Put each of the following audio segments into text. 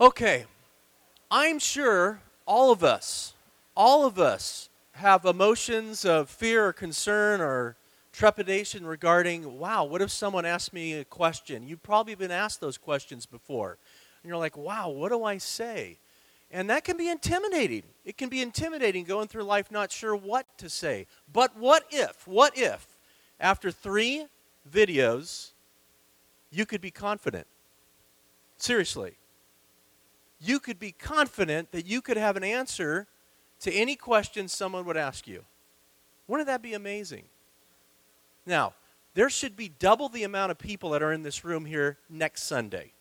Okay, I'm sure all of us have emotions of fear or concern or trepidation regarding, wow, what if someone asked me a question? You've probably been asked those questions before. And you're like, wow, what do I say? And that can be intimidating. It can be intimidating going through life not sure what to say. But what if, after 3 videos, you could be confident? Seriously. You could be confident that you could have an answer to any question someone would ask you. Wouldn't that be amazing? Now, there should be double the amount of people that are in this room here next Sunday.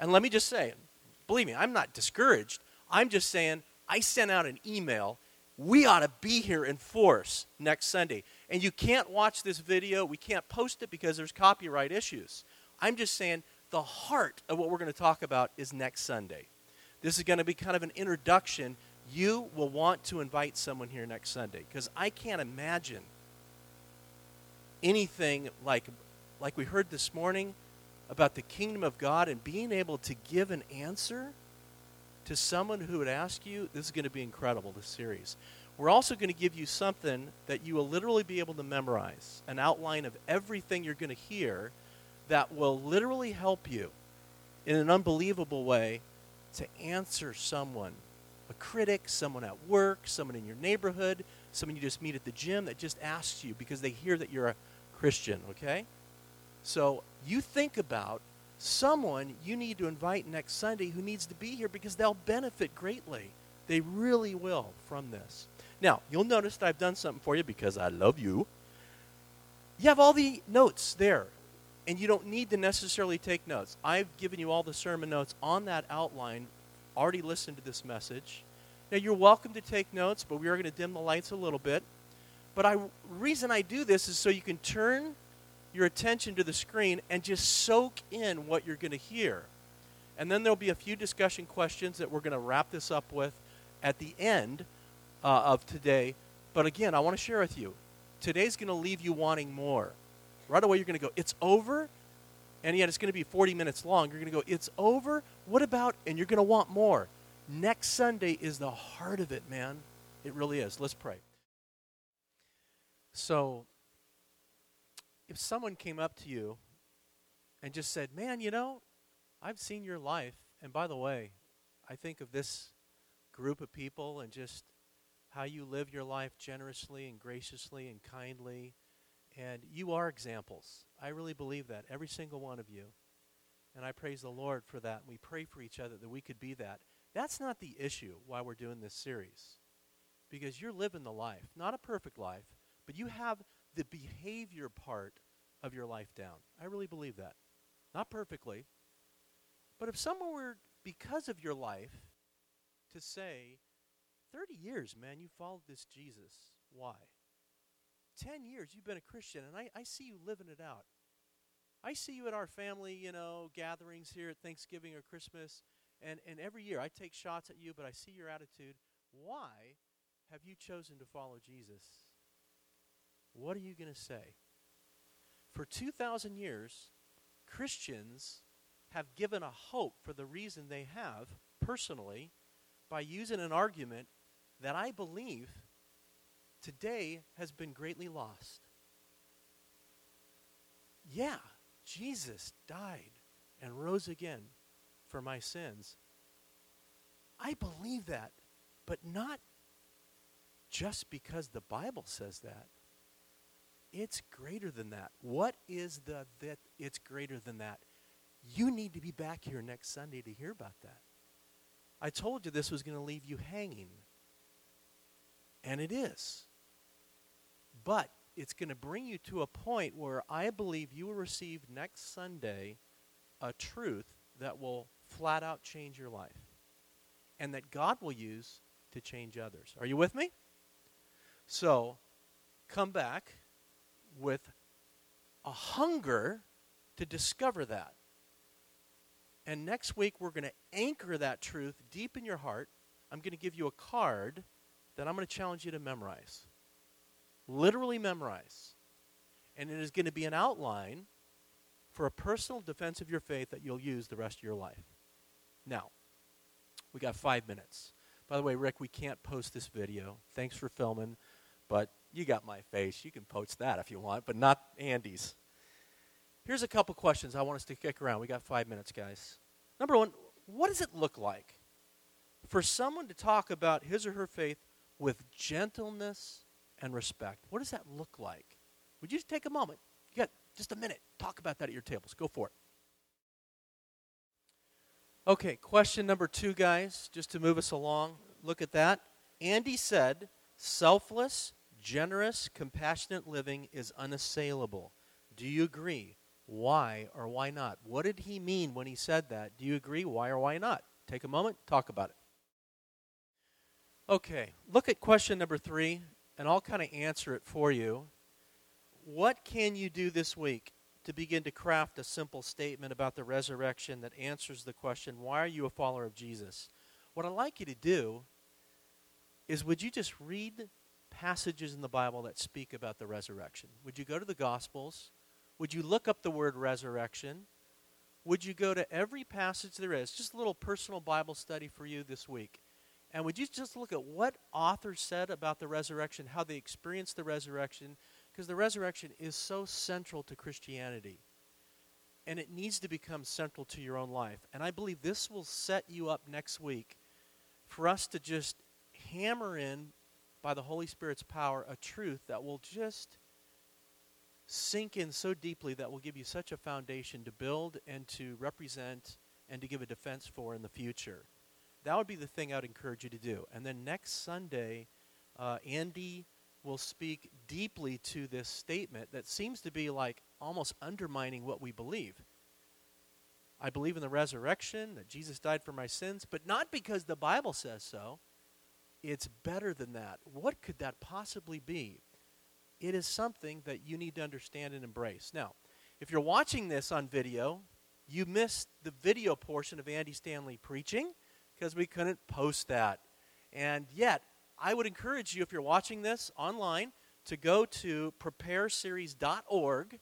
And let me just say, believe me, I'm not discouraged. I'm just saying, I sent out an email. We ought to be here in force next Sunday. And you can't watch this video. We can't post it because there's copyright issues. I'm just saying the heart of what we're going to talk about is next Sunday. This is going to be kind of an introduction. You will want to invite someone here next Sunday because I can't imagine anything like we heard this morning about the kingdom of God and being able to give an answer to someone who would ask you. This is going to be incredible, this series. We're also going to give you something that you will literally be able to memorize, an outline of everything you're going to hear that will literally help you in an unbelievable way to answer someone, a critic, someone at work, someone in your neighborhood, someone you just meet at the gym that just asks you because they hear that you're a Christian, okay? So you think about someone you need to invite next Sunday who needs to be here because they'll benefit greatly. They really will from this. Now, you'll notice that I've done something for you because I love you. You have all the notes there, and you don't need to necessarily take notes. I've given you all the sermon notes on that outline, already listened to this message. Now, you're welcome to take notes, but we are going to dim the lights a little bit. But the reason I do this is so you can turn your attention to the screen and just soak in what you're going to hear. And then there'll be a few discussion questions that we're going to wrap this up with at the end of today. But again, I want to share with you, today's going to leave you wanting more. Right away you're going to go, it's over? And yet it's going to be 40 minutes long. You're going to go, it's over? What about? And you're going to want more. Next Sunday is the heart of it, man. It really is. Let's pray. So, if someone came up to you and just said, man, you know, I've seen your life, and by the way, I think of this group of people and just how you live your life generously and graciously and kindly, and you are examples. I really believe that, every single one of you, and I praise the Lord for that. We pray for each other that we could be that. That's not the issue why we're doing this series, because you're living the life, not a perfect life, but you have the behavior part of your life down. I really believe that. Not perfectly, but if someone were, because of your life, to say, 30 years, man, you followed this Jesus. Why? 10 years, you've been a Christian, and I see you living it out. I see you at our family, gatherings here at Thanksgiving or Christmas, and every year I take shots at you, but I see your attitude. Why have you chosen to follow Jesus? What are you going to say? For 2,000 years, Christians have given a hope for the reason they have, personally, by using an argument that I believe today has been greatly lost. Yeah, Jesus died and rose again for my sins. I believe that, but not just because the Bible says that. It's greater than that. What is that it's greater than that? You need to be back here next Sunday to hear about that. I told you this was going to leave you hanging. And it is. But it's going to bring you to a point where I believe you will receive next Sunday a truth that will flat out change your life. And that God will use to change others. Are you with me? So, come back with a hunger to discover that. And next week, we're going to anchor that truth deep in your heart. I'm going to give you a card that I'm going to challenge you to memorize. Literally memorize. And it is going to be an outline for a personal defense of your faith that you'll use the rest of your life. Now, We got 5 minutes. By the way, Rick, we can't post this video. Thanks for filming, but you got my face. You can post that if you want, but not Andy's. Here's a couple questions I want us to kick around. We got 5 minutes, guys. Number one, what does it look like for someone to talk about his or her faith with gentleness and respect? What does that look like? Would you just take a moment? You got just a minute. Talk about that at your tables. Go for it. Okay, question number two, guys, just to move us along. Look at that. Andy said, selfless, generous, compassionate living is unassailable. Do you agree? Why or why not? What did he mean when he said that? Do you agree? Why or why not? Take a moment. Talk about it. Okay, look at question number three, and I'll kind of answer it for you. What can you do this week to begin to craft a simple statement about the resurrection that answers the question, why are you a follower of Jesus? What I'd like you to do is, would you just read passages in the Bible that speak about the resurrection? Would you go to the Gospels? Would you look up the word resurrection? Would you go to every passage there is? Just a little personal Bible study for you this week. And would you just look at what authors said about the resurrection, how they experienced the resurrection, because the resurrection is so central to Christianity, and it needs to become central to your own life. And I believe this will set you up next week for us to just hammer in, by the Holy Spirit's power, a truth that will just sink in so deeply that will give you such a foundation to build and to represent and to give a defense for in the future. That would be the thing I would encourage you to do. And then next Sunday, Andy will speak deeply to this statement that seems to be like almost undermining what we believe. I believe in the resurrection, that Jesus died for my sins, but not because the Bible says so. It's better than that. What could that possibly be? It is something that you need to understand and embrace. Now, if you're watching this on video, you missed the video portion of Andy Stanley preaching, because we couldn't post that. And yet, I would encourage you, if you're watching this online, to go to prepareseries.org,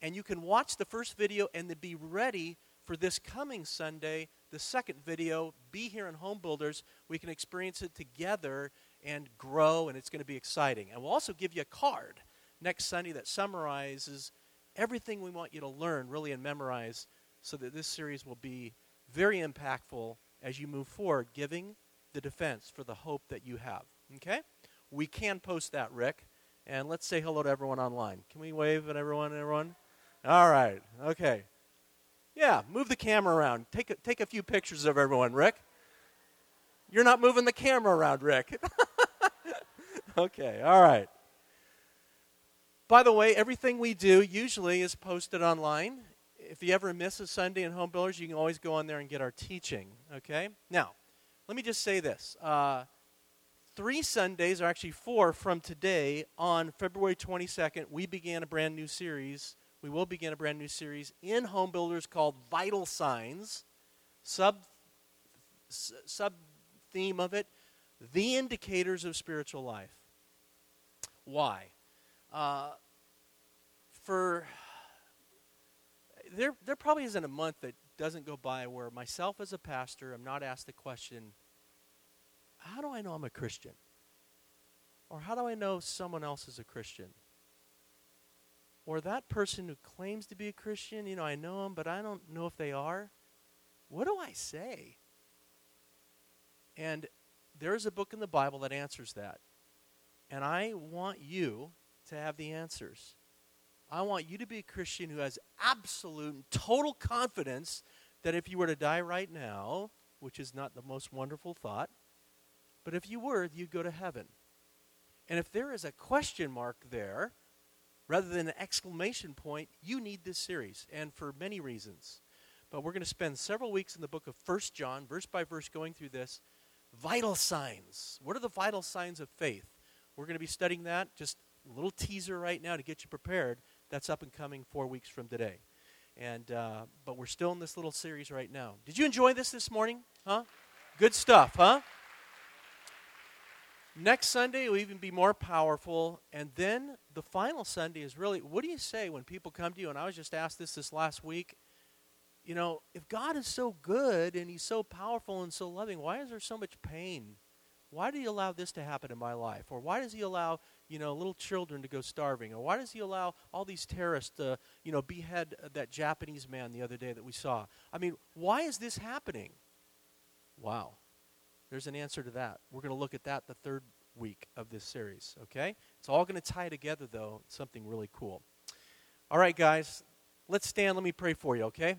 and you can watch the first video and then be ready for this coming Sunday, the second video. Be here in Home Builders. We can experience it together and grow, and it's going to be exciting. And we'll also give you a card next Sunday that summarizes everything we want you to learn, really, and memorize, so that this series will be very impactful as you move forward, giving the defense for the hope that you have, okay? We can post that, Rick, and let's say hello to everyone online. Can we wave at everyone? All right, okay. Yeah, move the camera around. Take a few pictures of everyone, Rick. You're not moving the camera around, Rick. Okay, all right. By the way, everything we do usually is posted online. If you ever miss a Sunday in Home Builders, you can always go on there and get our teaching, okay? Now, let me just say this. 3 Sundays, or actually 4 from today, on February 22nd, we began a brand new series. We will begin a brand new series in Home Builders called Vital Signs. Sub-theme of it, the indicators of spiritual life. Why? There probably isn't a month that doesn't go by where myself as a pastor, I'm not asked the question, how do I know I'm a Christian? Or how do I know someone else is a Christian? Or that person who claims to be a Christian, you know, I know them, but I don't know if they are. What do I say? And there is a book in the Bible that answers that. And I want you to have the answers. I want you to be a Christian who has absolute and total confidence that if you were to die right now, which is not the most wonderful thought, but if you were, you'd go to heaven. And if there is a question mark there, rather than an exclamation point, you need this series, and for many reasons. But we're going to spend several weeks in the book of 1 John, verse by verse, going through this. Vital signs. What are the vital signs of faith? We're going to be studying that. Just a little teaser right now to get you prepared. That's up and coming 4 weeks from today. And but we're still in this little series right now. Did you enjoy this morning? Huh? Good stuff, huh? Next Sunday will even be more powerful. And then the final Sunday is really, what do you say when people come to you? And I was just asked this last week. You know, if God is so good and he's so powerful and so loving, why is there so much pain? Why did he allow this to happen in my life? Or why does he allow, you know, little children to go starving? Or why does he allow all these terrorists to, you know, behead that Japanese man the other day that we saw? I mean, why is this happening? Wow. There's an answer to that. We're going to look at that the third week of this series, okay? It's all going to tie together, though, something really cool. All right, guys, let's stand. Let me pray for you, okay?